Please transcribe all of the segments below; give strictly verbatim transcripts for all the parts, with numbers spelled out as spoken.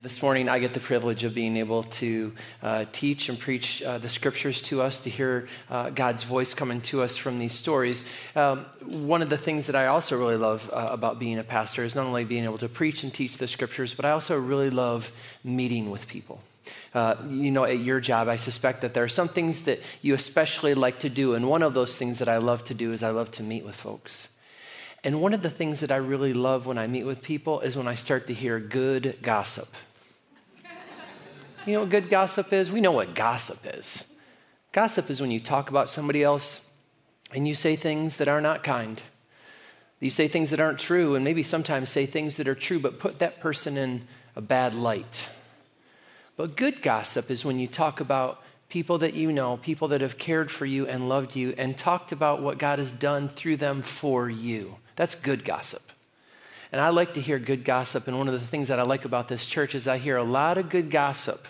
This morning, I get the privilege of being able to uh, teach and preach uh, the scriptures to us, to hear uh, God's voice coming to us from these stories. Um, one of the things that I also really love uh, about being a pastor is not only being able to preach and teach the scriptures, but I also really love meeting with people. Uh, you know, at your job, I suspect that there are some things that you especially like to do, and one of those things that I love to do is I love to meet with folks. And one of the things that I really love when I meet with people is when I start to hear good gossip. You know what good gossip is? We know what gossip is. Gossip is when you talk about somebody else and you say things that are not kind. You say things that aren't true, and maybe sometimes say things that are true, but put that person in a bad light. But good gossip is when you talk about people that you know, people that have cared for you and loved you, and talked about what God has done through them for you. That's good gossip. And I like to hear good gossip, and one of the things that I like about this church is I hear a lot of good gossip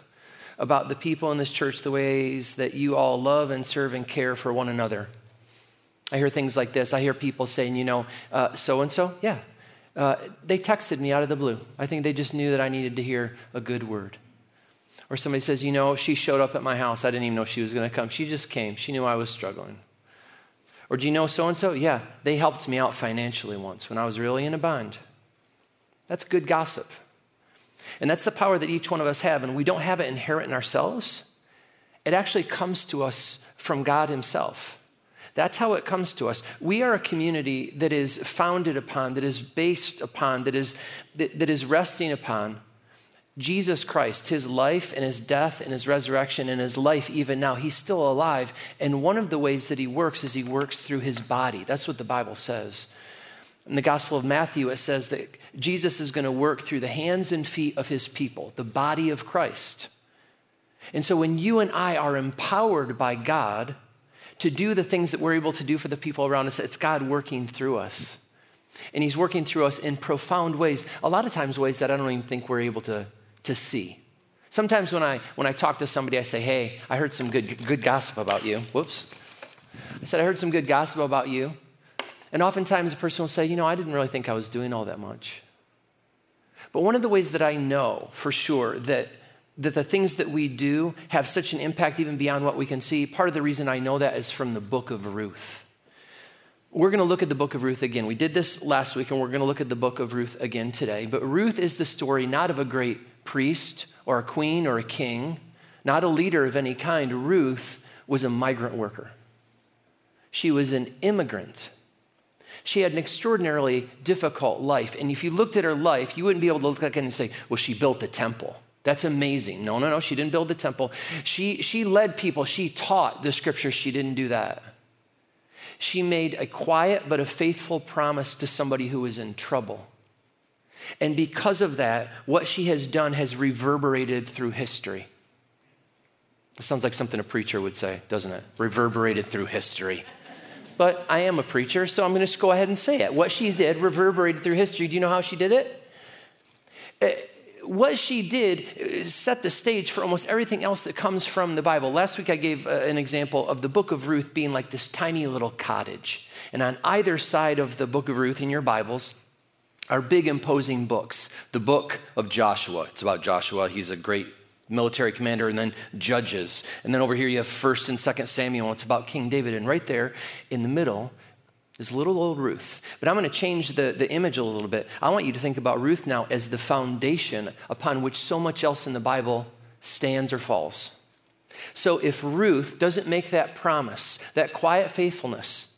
about the people in this church, the ways that you all love and serve and care for one another. I hear things like this. I hear people saying, you know, uh, so-and-so, yeah, uh, they texted me out of the blue. I think they just knew that I needed to hear a good word. Or somebody says, you know, she showed up at my house. I didn't even know she was going to come. She just came. She knew I was struggling. Or do you know so-and-so? Yeah, they helped me out financially once when I was really in a bind. That's good gossip. And that's the power that each one of us have, and we don't have it inherent in ourselves. It actually comes to us from God himself. That's how it comes to us. We are a community that is founded upon, that is based upon, that is, that, that is resting upon Jesus Christ, his life and his death and his resurrection and his life even now. He's still alive, and one of the ways that he works is he works through his body. That's what the Bible says. In the Gospel of Matthew, it says that Jesus is going to work through the hands and feet of his people, the body of Christ. And so when you and I are empowered by God to do the things that we're able to do for the people around us, it's God working through us. And he's working through us in profound ways, a lot of times ways that I don't even think we're able to, to see. Sometimes when I, when I talk to somebody, I say, hey, I heard some good, good gossip about you. Whoops. I said, I heard some good gossip about you. And oftentimes a person will say, you know, I didn't really think I was doing all that much. But one of the ways that I know for sure that, that the things that we do have such an impact even beyond what we can see, part of the reason I know that is from the book of Ruth. We're going to look at the book of Ruth again. We did this last week, and we're going to look at the book of Ruth again today. But Ruth is the story not of a great priest or a queen or a king, not a leader of any kind. Ruth was a migrant worker. She was an immigrant. She had an extraordinarily difficult life. And if you looked at her life, you wouldn't be able to look at it and say, well, she built the temple. That's amazing. No, no, no, she didn't build the temple. She, she led people. She taught the scriptures. She didn't do that. She made a quiet but a faithful promise to somebody who was in trouble. And because of that, what she has done has reverberated through history. It sounds like something a preacher would say, doesn't it? Reverberated through history. But I am a preacher, so I'm going to just go ahead and say it. What she did reverberated through history. Do you know how she did it? What she did set the stage for almost everything else that comes from the Bible. Last week I gave an example of the book of Ruth being like this tiny little cottage. And on either side of the book of Ruth in your Bibles are big imposing books. The book of Joshua. It's about Joshua. He's a great military commander, and then Judges. And then over here you have First and Second Samuel. It's about King David. And right there in the middle is little old Ruth. But I'm going to change the, the image a little bit. I want you to think about Ruth now as the foundation upon which so much else in the Bible stands or falls. So if Ruth doesn't make that promise, that quiet faithfulness,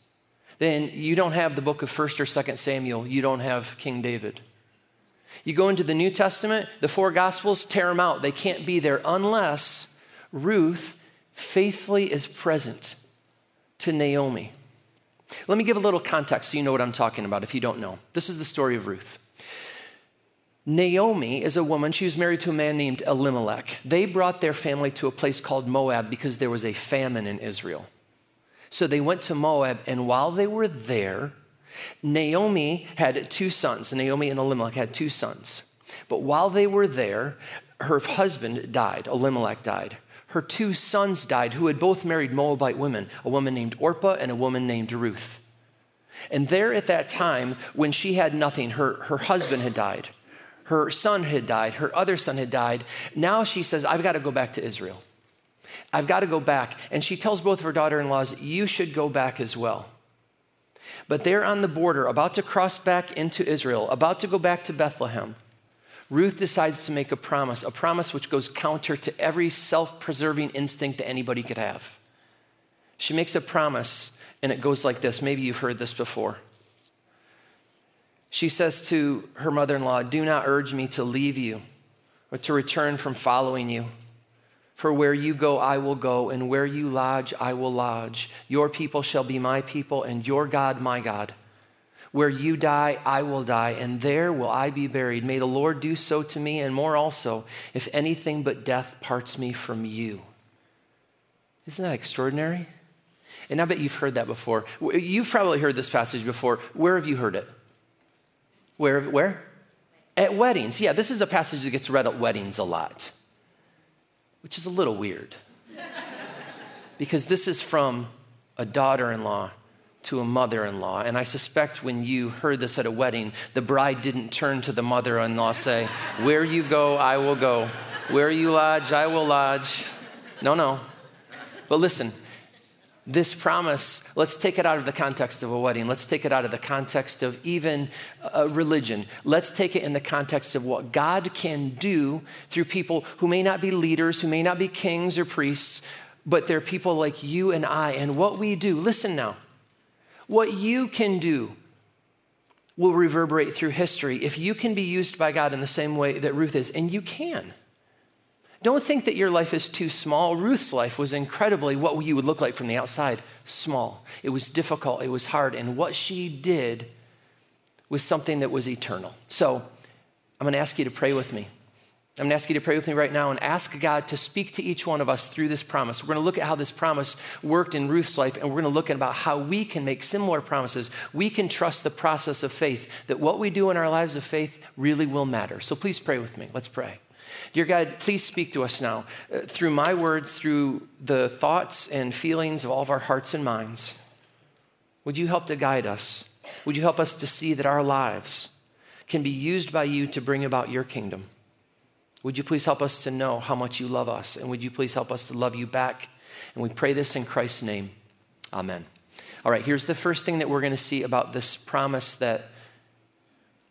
then you don't have the book of First or Second Samuel. You don't have King David. You go into the New Testament, the four Gospels, tear them out. They can't be there unless Ruth faithfully is present to Naomi. Let me give a little context so you know what I'm talking about if you don't know. This is the story of Ruth. Naomi is a woman. She was married to a man named Elimelech. They brought their family to a place called Moab because there was a famine in Israel. So they went to Moab, and while they were there, Naomi had two sons. Naomi and Elimelech had two sons. But while they were there, her husband died. Elimelech died. Her two sons died, who had both married Moabite women, a woman named Orpah and a woman named Ruth. And there at that time, when she had nothing, her, her husband had died. Her son had died. Her other son had died. Now she says, I've got to go back to Israel. I've got to go back. And she tells both of her daughter-in-laws, you should go back as well. But they're on the border, about to cross back into Israel, about to go back to Bethlehem. Ruth decides to make a promise, a promise which goes counter to every self-preserving instinct that anybody could have. She makes a promise, and it goes like this. Maybe you've heard this before. She says to her mother-in-law, do not urge me to leave you or to return from following you. For where you go, I will go, and where you lodge, I will lodge. Your people shall be my people, and your God, my God. Where you die, I will die, and there will I be buried. May the Lord do so to me, and more also, if anything but death parts me from you. Isn't that extraordinary? And I bet you've heard that before. You've probably heard this passage before. Where have you heard it? Where? Where? At weddings. Yeah, this is a passage that gets read at weddings a lot. Which is a little weird because this is from a daughter-in-law to a mother-in-law. And I suspect when you heard this at a wedding, the bride didn't turn to the mother-in-law say, where you go, I will go. Where you lodge, I will lodge. No, no. But listen, this promise, let's take it out of the context of a wedding. Let's take it out of the context of even a religion. Let's take it in the context of what God can do through people who may not be leaders, who may not be kings or priests, but they're people like you and I. And what we do, listen now, what you can do will reverberate through history if you can be used by God in the same way that Ruth is, and you can. Don't think that your life is too small. Ruth's life was incredibly, what you would look like from the outside, small. It was difficult. It was hard. And what she did was something that was eternal. So I'm going to ask you to pray with me. I'm going to ask you to pray with me right now and ask God to speak to each one of us through this promise. We're going to look at how this promise worked in Ruth's life, and we're going to look at about how we can make similar promises. We can trust the process of faith, that what we do in our lives of faith really will matter. So please pray with me. Let's pray. Dear God, please speak to us now uh, through my words, through the thoughts and feelings of all of our hearts and minds. Would you help to guide us? Would you help us to see that our lives can be used by you to bring about your kingdom? Would you please help us to know how much you love us? And would you please help us to love you back? And we pray this in Christ's name. Amen. All right, here's the first thing that we're going to see about this promise that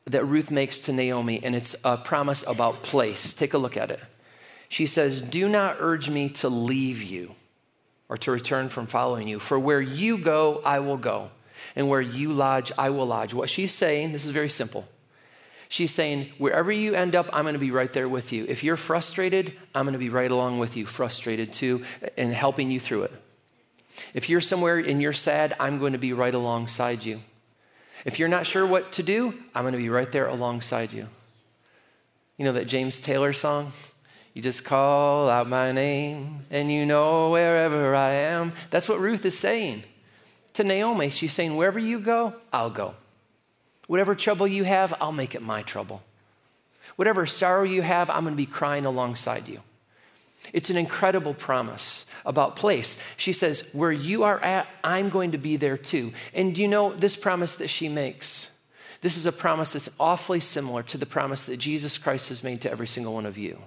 that Ruth makes to Naomi, and it's a promise about place. Take a look at it. She says, do not urge me to leave you or to return from following you. For where you go, I will go. And where you lodge, I will lodge. What she's saying, this is very simple. She's saying, wherever you end up, I'm going to be right there with you. If you're frustrated, I'm going to be right along with you, frustrated too, and helping you through it. If you're somewhere and you're sad, I'm going to be right alongside you. If you're not sure what to do, I'm going to be right there alongside you. You know that James Taylor song? You just call out my name and you know wherever I am. That's what Ruth is saying to Naomi. She's saying, wherever you go, I'll go. Whatever trouble you have, I'll make it my trouble. Whatever sorrow you have, I'm going to be crying alongside you. It's an incredible promise about place. She says, where you are at, I'm going to be there too. And you know, this promise that she makes, this is a promise that's awfully similar to the promise that Jesus Christ has made to every single one of you.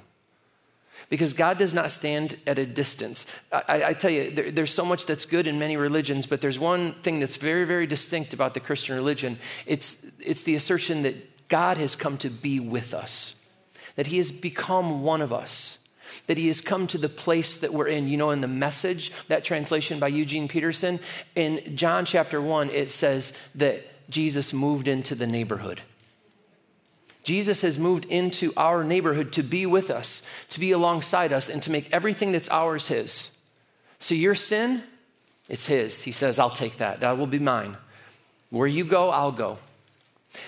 Because God does not stand at a distance. I, I tell you, there, there's so much that's good in many religions, but there's one thing that's very, very distinct about the Christian religion. It's, it's the assertion that God has come to be with us, that he has become one of us, that he has come to the place that we're in. You know, in The Message, that translation by Eugene Peterson, in John chapter one, it says that Jesus moved into the neighborhood. Jesus has moved into our neighborhood to be with us, to be alongside us, and to make everything that's ours his. So your sin, it's his. He says, I'll take that. That will be mine. Where you go, I'll go.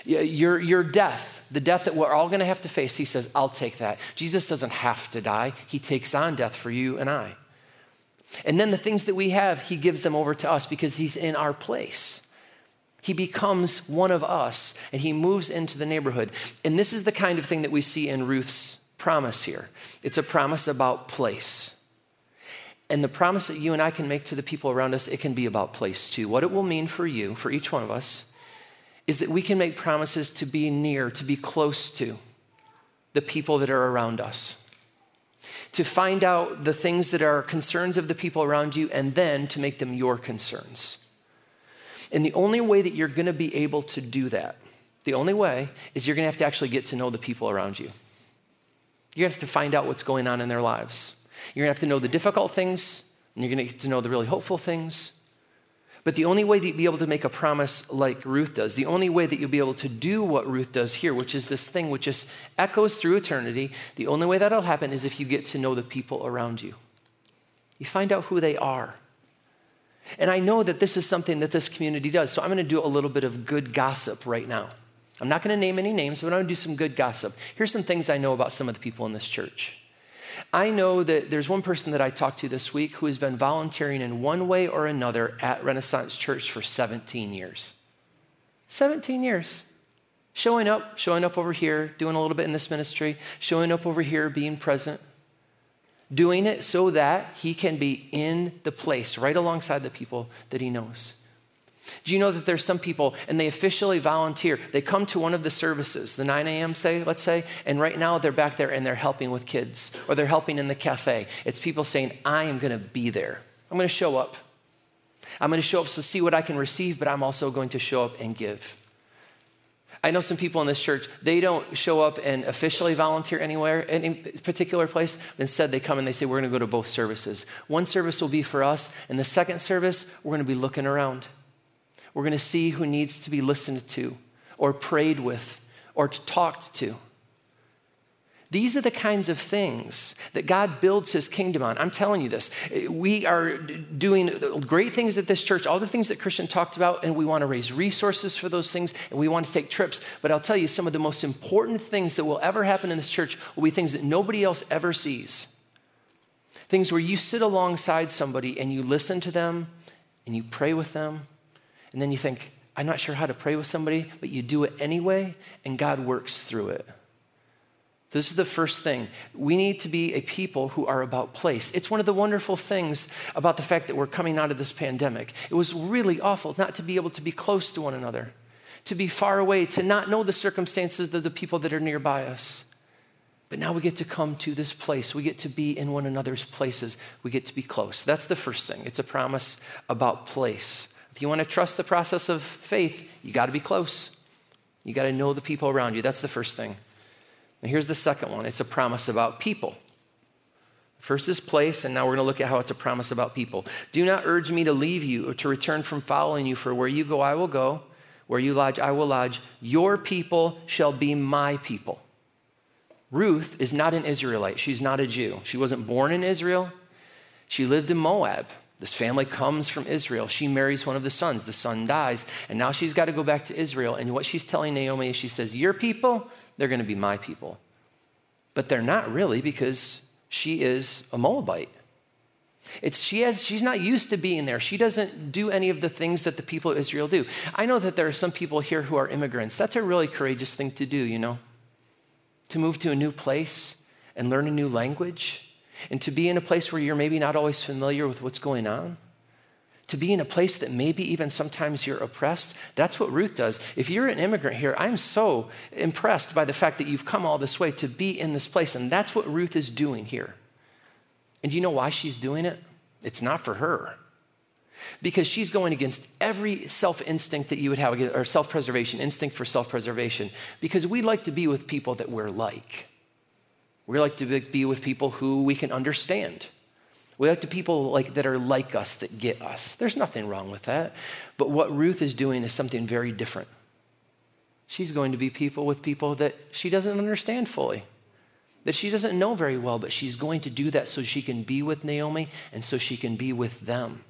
Your, your death, the death that we're all going to have to face, he says, I'll take that. Jesus doesn't have to die. He takes on death for you and I. And then the things that we have, he gives them over to us because he's in our place. He becomes one of us and he moves into the neighborhood. And this is the kind of thing that we see in Ruth's promise here. It's a promise about place. And the promise that you and I can make to the people around us, it can be about place too. What it will mean for you, for each one of us, is that we can make promises to be near, to be close to, the people that are around us, to find out the things that are concerns of the people around you, and then to make them your concerns. And the only way that you're gonna be able to do that, the only way, is you're gonna have to actually get to know the people around you. You're gonna have to find out what's going on in their lives. You're gonna have to know the difficult things, and you're gonna get to know the really hopeful things. But the only way that you'll be able to make a promise like Ruth does, the only way that you'll be able to do what Ruth does here, which is this thing which just echoes through eternity, the only way that'll happen is if you get to know the people around you. You find out who they are. And I know that this is something that this community does, so I'm gonna do a little bit of good gossip right now. I'm not gonna name any names, but I'm gonna do some good gossip. Here's some things I know about some of the people in this church. I know that there's one person that I talked to this week who has been volunteering in one way or another at Renaissance Church for seventeen years. seventeen years. Showing up, showing up over here, doing a little bit in this ministry, showing up over here, being present. Doing it so that he can be in the place right alongside the people that he knows. Do you know that there's some people, and they officially volunteer, they come to one of the services, the nine a.m. say, let's say, and right now they're back there and they're helping with kids, or they're helping in the cafe. It's people saying, I am gonna be there. I'm gonna show up. I'm gonna show up to see what I can receive, but I'm also going to show up and give. I know some people in this church, they don't show up and officially volunteer anywhere, in any particular place. Instead, they come and they say, we're gonna go to both services. One service will be for us, and the second service, we're gonna be looking around. We're gonna see who needs to be listened to or prayed with or talked to. These are the kinds of things that God builds his kingdom on. I'm telling you this. We are doing great things at this church, all the things that Christian talked about, and we wanna raise resources for those things, and we wanna take trips. But I'll tell you, some of the most important things that will ever happen in this church will be things that nobody else ever sees. Things where you sit alongside somebody and you listen to them and you pray with them. And then you think, I'm not sure how to pray with somebody, but you do it anyway, and God works through it. This is the first thing. We need to be a people who are about place. It's one of the wonderful things about the fact that we're coming out of this pandemic. It was really awful not to be able to be close to one another, to be far away, to not know the circumstances of the people that are nearby us. But now we get to come to this place. We get to be in one another's places. We get to be close. That's the first thing. It's a promise about place. If you want to trust the process of faith, you got to be close. You got to know the people around you. That's the first thing. And here's the second one. It's a promise about people. First is place, and now we're going to look at how it's a promise about people. Do not urge me to leave you or to return from following you, for where you go, I will go. Where you lodge, I will lodge. Your people shall be my people. Ruth is not an Israelite. She's not a Jew. She wasn't born in Israel. She lived in Moab. This family comes from Israel. She marries one of the sons. The son dies, and now she's got to go back to Israel. And what she's telling Naomi is, she says, your people, they're going to be my people. But they're not really, because she is a Moabite. It's, she has, she's not used to being there. She doesn't do any of the things that the people of Israel do. I know that there are some people here who are immigrants. That's a really courageous thing to do, you know, to move to a new place and learn a new language. And to be in a place where you're maybe not always familiar with what's going on, to be in a place that maybe even sometimes you're oppressed, that's what Ruth does. If you're an immigrant here, I'm so impressed by the fact that you've come all this way to be in this place, and that's what Ruth is doing here. And do you know why she's doing it? It's not for her. Because she's going against every self-instinct that you would have, or self-preservation, instinct for self-preservation, because we like to be with people that we're like. We like to be with people who we can understand. We like to people like that are like us, that get us. There's nothing wrong with that. But what Ruth is doing is something very different. She's going to be people with people that she doesn't understand fully, that she doesn't know very well, but she's going to do that so she can be with Naomi and so she can be with them.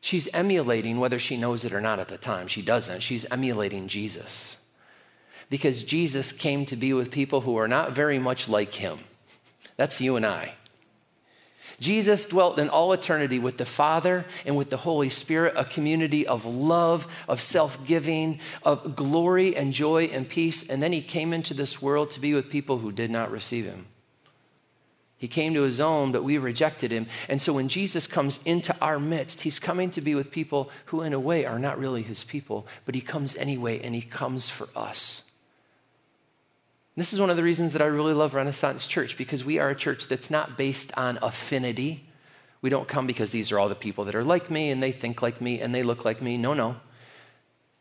She's emulating, whether she knows it or not at the time. She doesn't. She's emulating Jesus. Because Jesus came to be with people who are not very much like him. That's you and I. Jesus dwelt in all eternity with the Father and with the Holy Spirit, a community of love, of self-giving, of glory and joy and peace. And then he came into this world to be with people who did not receive him. He came to his own, but we rejected him. And so when Jesus comes into our midst, he's coming to be with people who in a way are not really his people, but he comes anyway, and he comes for us. This is one of the reasons that I really love Renaissance Church, because we are a church that's not based on affinity. We don't come because these are all the people that are like me and they think like me and they look like me. No, no.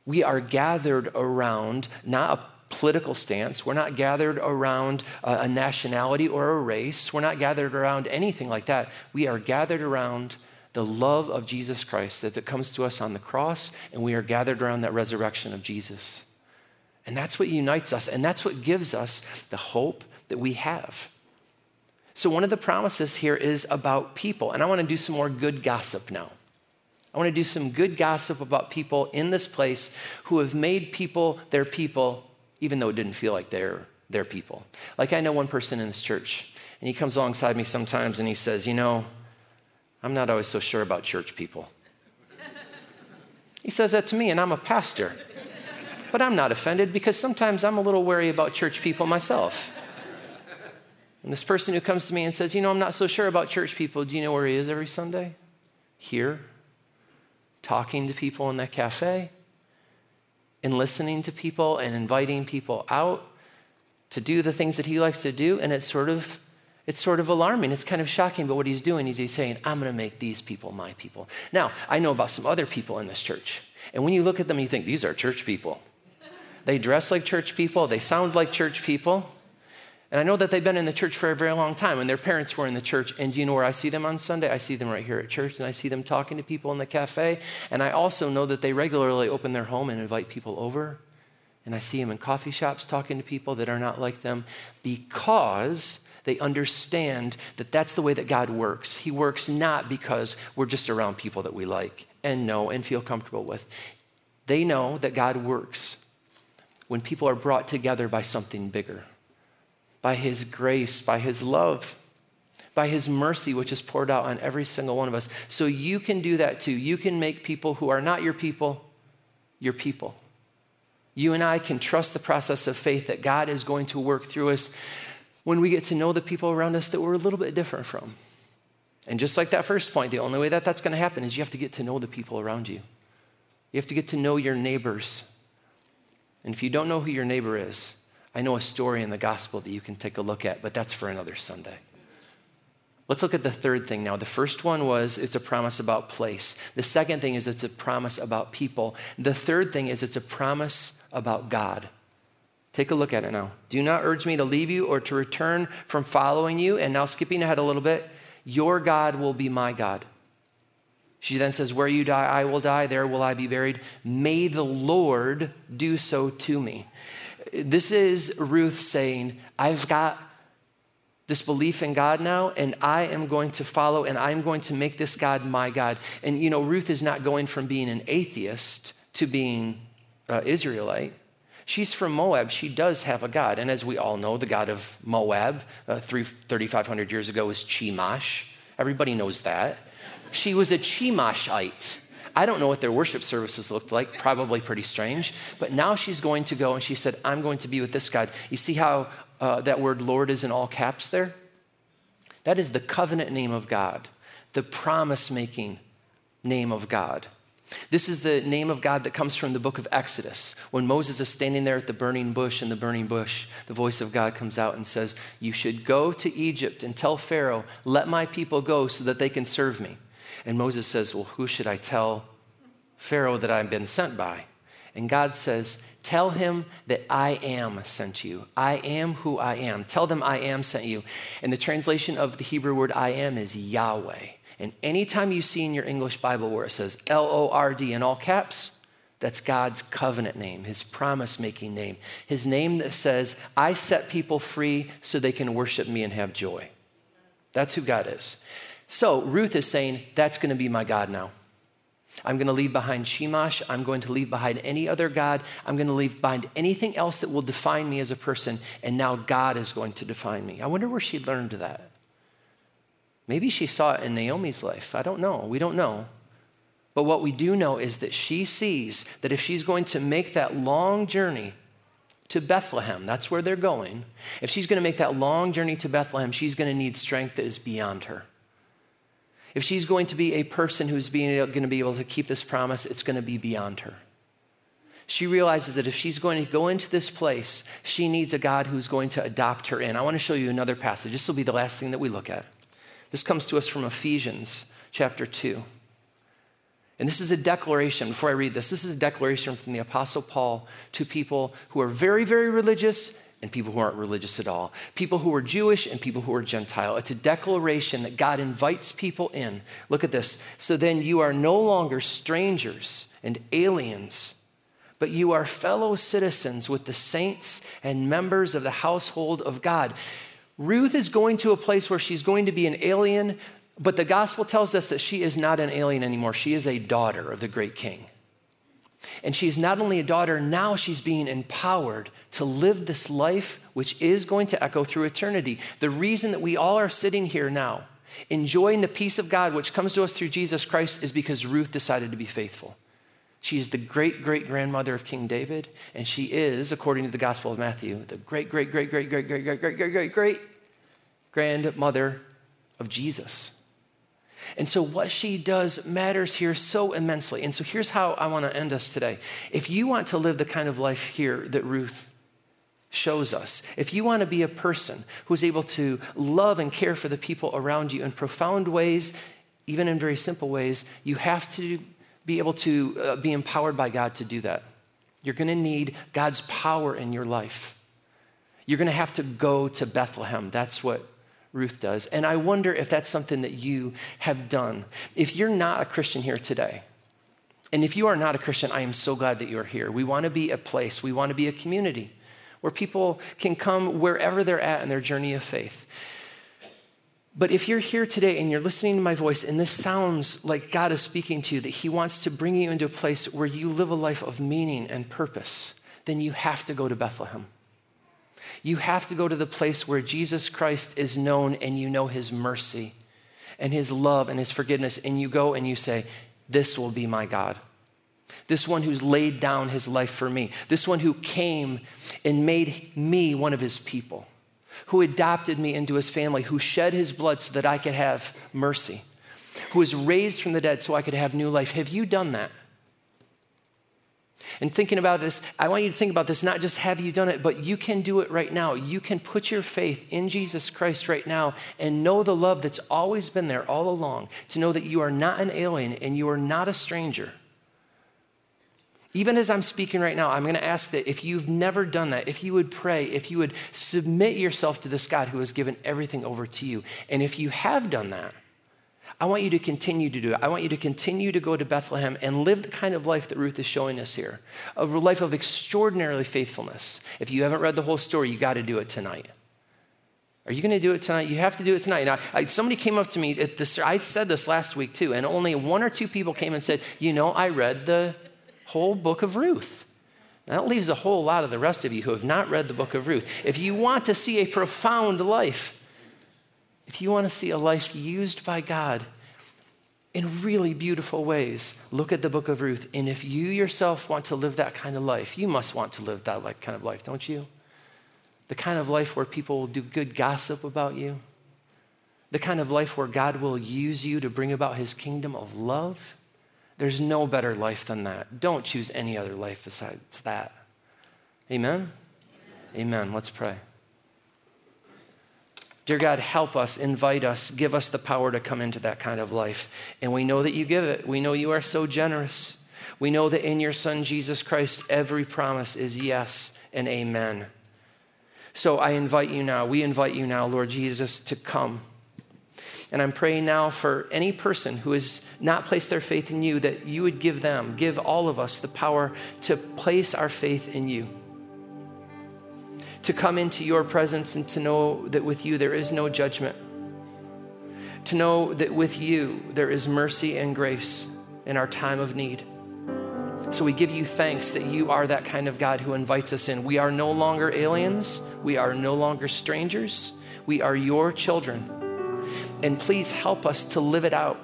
We are gathered around not a political stance. We're not gathered around a nationality or a race. We're not gathered around anything like that. We are gathered around the love of Jesus Christ as it comes to us on the cross, and we are gathered around that resurrection of Jesus. And that's what unites us, and that's what gives us the hope that we have. So one of the promises here is about people, and I want to do some more good gossip now. I want to do some good gossip about people in this place who have made people their people, even though it didn't feel like they're their people. Like, I know one person in this church, and he comes alongside me sometimes and he says, you know, I'm not always so sure about church people. He says that to me, and I'm a pastor. But I'm not offended, because sometimes I'm a little wary about church people myself. And this person who comes to me and says, you know, I'm not so sure about church people, do you know where he is every Sunday? Here, talking to people in that cafe, and listening to people and inviting people out to do the things that he likes to do. And it's sort of, it's sort of alarming. It's kind of shocking, but what he's doing is he's saying, I'm going to make these people my people. Now, I know about some other people in this church, and when you look at them, you think, these are church people. They dress like church people. They sound like church people. And I know that they've been in the church for a very long time, and their parents were in the church. And do you know where I see them on Sunday? I see them right here at church, and I see them talking to people in the cafe. And I also know that they regularly open their home and invite people over. And I see them in coffee shops talking to people that are not like them, because they understand that that's the way that God works. He works not because we're just around people that we like and know and feel comfortable with. They know that God works when people are brought together by something bigger, by his grace, by his love, by his mercy, which is poured out on every single one of us. So you can do that too. You can make people who are not your people, your people. You and I can trust the process of faith that God is going to work through us when we get to know the people around us that we're a little bit different from. And just like that first point, the only way that that's going to happen is you have to get to know the people around you. You have to get to know your neighbors. And if you don't know who your neighbor is, I know a story in the gospel that you can take a look at, but that's for another Sunday. Let's look at the third thing now. The first one was it's a promise about place. The second thing is it's a promise about people. The third thing is it's a promise about God. Take a look at it now. Do not urge me to leave you or to return from following you. And now skipping ahead a little bit, your God will be my God. She then says, where you die, I will die. There will I be buried. May the Lord do so to me. This is Ruth saying, I've got this belief in God now, and I am going to follow, and I'm going to make this God my God. And, you know, Ruth is not going from being an atheist to being uh, Israelite. She's from Moab. She does have a God. And as we all know, the God of Moab, uh, three thousand five hundred years ago, was Chemosh. Everybody knows that. She was a Chemoshite. I don't know what their worship services looked like, probably pretty strange. But now she's going to go, and she said, I'm going to be with this God. You see how uh, that word Lord is in all caps there? That is the covenant name of God, the promise-making name of God. This is the name of God that comes from the book of Exodus. When Moses is standing there at the burning bush, in the burning bush, the voice of God comes out and says, you should go to Egypt and tell Pharaoh, let my people go so that they can serve me. And Moses says, well, who should I tell Pharaoh that I've been sent by? And God says, tell him that I am sent you. I am who I am. Tell them I am sent you. And the translation of the Hebrew word I am is Yahweh. And anytime you see in your English Bible where it says L O R D in all caps, that's God's covenant name, his promise-making name, his name that says, I set people free so they can worship me and have joy. That's who God is. So Ruth is saying, that's going to be my God now. I'm going to leave behind Chemosh. I'm going to leave behind any other God. I'm going to leave behind anything else that will define me as a person. And now God is going to define me. I wonder where she learned that. Maybe she saw it in Naomi's life. I don't know. We don't know. But what we do know is that she sees that if she's going to make that long journey to Bethlehem, that's where they're going. If she's going to make that long journey to Bethlehem, she's going to need strength that is beyond her. If she's going to be a person who's being, going to be able to keep this promise, it's going to be beyond her. She realizes that if she's going to go into this place, she needs a God who's going to adopt her in. I want to show you another passage. This will be the last thing that we look at. This comes to us from Ephesians chapter two. And this is a declaration, before I read this, this is a declaration from the Apostle Paul to people who are very, very religious and people who aren't religious at all, people who are Jewish and people who are Gentile. It's a declaration that God invites people in. Look at this. So then you are no longer strangers and aliens, but you are fellow citizens with the saints and members of the household of God. Ruth is going to a place where she's going to be an alien, but the gospel tells us that she is not an alien anymore. She is a daughter of the great king. And she's not only a daughter, now she's being empowered to live this life, which is going to echo through eternity. The reason that we all are sitting here now, enjoying the peace of God, which comes to us through Jesus Christ, is because Ruth decided to be faithful. She is the great-great-grandmother of King David, and she is, according to the Gospel of Matthew, the great-great-great-great-great-great-great-great-great-great-grandmother of Jesus. And so what she does matters here so immensely. And so here's how I want to end us today. If you want to live the kind of life here that Ruth shows us, if you want to be a person who's able to love and care for the people around you in profound ways, even in very simple ways, you have to be able to uh, be empowered by God to do that. You're going to need God's power in your life. You're going to have to go to Bethlehem. That's what Ruth does. And I wonder if that's something that you have done. If you're not a Christian here today, and if you are not a Christian, I am so glad that you're here. We want to be a place, we want to be a community where people can come wherever they're at in their journey of faith. But if you're here today and you're listening to my voice and this sounds like God is speaking to you, that he wants to bring you into a place where you live a life of meaning and purpose, then you have to go to Bethlehem. You have to go to the place where Jesus Christ is known and you know his mercy and his love and his forgiveness. And you go and you say, this will be my God. This one who's laid down his life for me. This one who came and made me one of his people, who adopted me into his family, who shed his blood so that I could have mercy, who was raised from the dead so I could have new life. Have you done that? And thinking about this, I want you to think about this, not just have you done it, but you can do it right now. You can put your faith in Jesus Christ right now and know the love that's always been there all along, to know that you are not an alien and you are not a stranger. Even as I'm speaking right now, I'm going to ask that if you've never done that, if you would pray, if you would submit yourself to this God who has given everything over to you. And if you have done that, I want you to continue to do it. I want you to continue to go to Bethlehem and live the kind of life that Ruth is showing us here, a life of extraordinary faithfulness. If you haven't read the whole story, you got to do it tonight. Are you going to do it tonight? You have to do it tonight. Now, I, somebody came up to me at this, I said this last week too, and only one or two people came and said, you know, I read the whole book of Ruth. Now, that leaves a whole lot of the rest of you who have not read the book of Ruth. If you want to see a profound life, if you want to see a life used by God in really beautiful ways, look at the book of Ruth. And if you yourself want to live that kind of life, you must want to live that like kind of life, don't you? The kind of life where people will do good gossip about you. The kind of life where God will use you to bring about his kingdom of love. There's no better life than that. Don't choose any other life besides that. Amen? Amen? Amen. Let's pray. Dear God, help us, invite us, give us the power to come into that kind of life. And we know that you give it. We know you are so generous. We know that in your Son, Jesus Christ, every promise is yes and amen. So I invite you now, we invite you now, Lord Jesus, to come. And I'm praying now for any person who has not placed their faith in you, that you would give them, give all of us the power to place our faith in you, to come into your presence and to know that with you there is no judgment, to know that with you there is mercy and grace in our time of need. So we give you thanks that you are that kind of God who invites us in. We are no longer aliens. We are no longer strangers. We are your children. And please help us to live it out.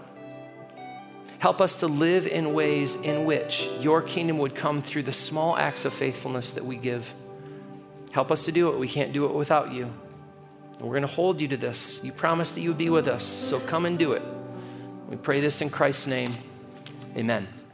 Help us to live in ways in which your kingdom would come through the small acts of faithfulness that we give. Help us to do it. We can't do it without you. And we're going to hold you to this. You promised that you would be with us, so come and do it. We pray this in Christ's name. Amen.